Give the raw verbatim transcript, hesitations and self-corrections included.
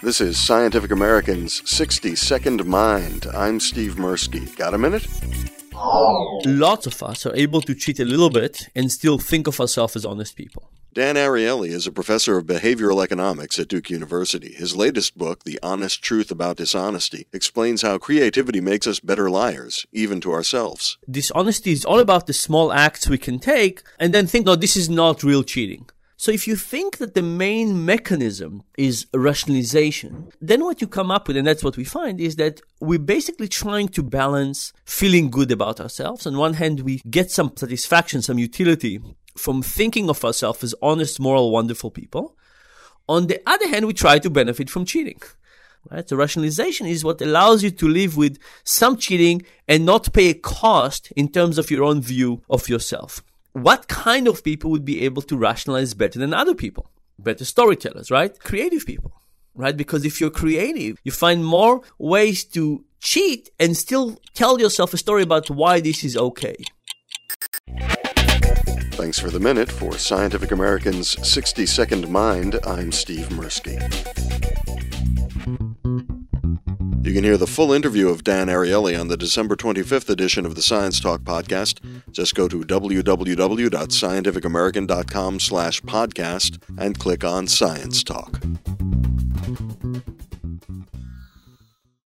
This is Scientific American's sixty second Mind. I'm Steve Mirsky. Got a minute? Lots of us are able to cheat a little bit and still think of ourselves as honest people. Dan Ariely is a professor of behavioral economics at Duke University. His latest book, The Honest Truth About Dishonesty, explains how creativity makes us better liars, even to ourselves. Dishonesty is all about the small acts we can take and then think, no, this is not real cheating. So if you think that the main mechanism is rationalization, then what you come up with, and that's what we find, is that we're basically trying to balance feeling good about ourselves. On one hand, we get some satisfaction, some utility from thinking of ourselves as honest, moral, wonderful people. On the other hand, we try to benefit from cheating. Right? So rationalization is what allows you to live with some cheating and not pay a cost in terms of your own view of yourself. What kind of people would be able to rationalize better than other people? Better storytellers, right? Creative people, right? Because if you're creative, you find more ways to cheat and still tell yourself a story about why this is okay. Thanks for the minute. For Scientific American's sixty second Mind, I'm Steve Mirsky. You can hear the full interview of Dan Ariely on the December twenty-fifth edition of the Science Talk podcast. Just go to w w w dot scientific american dot com slash podcast and click on Science Talk.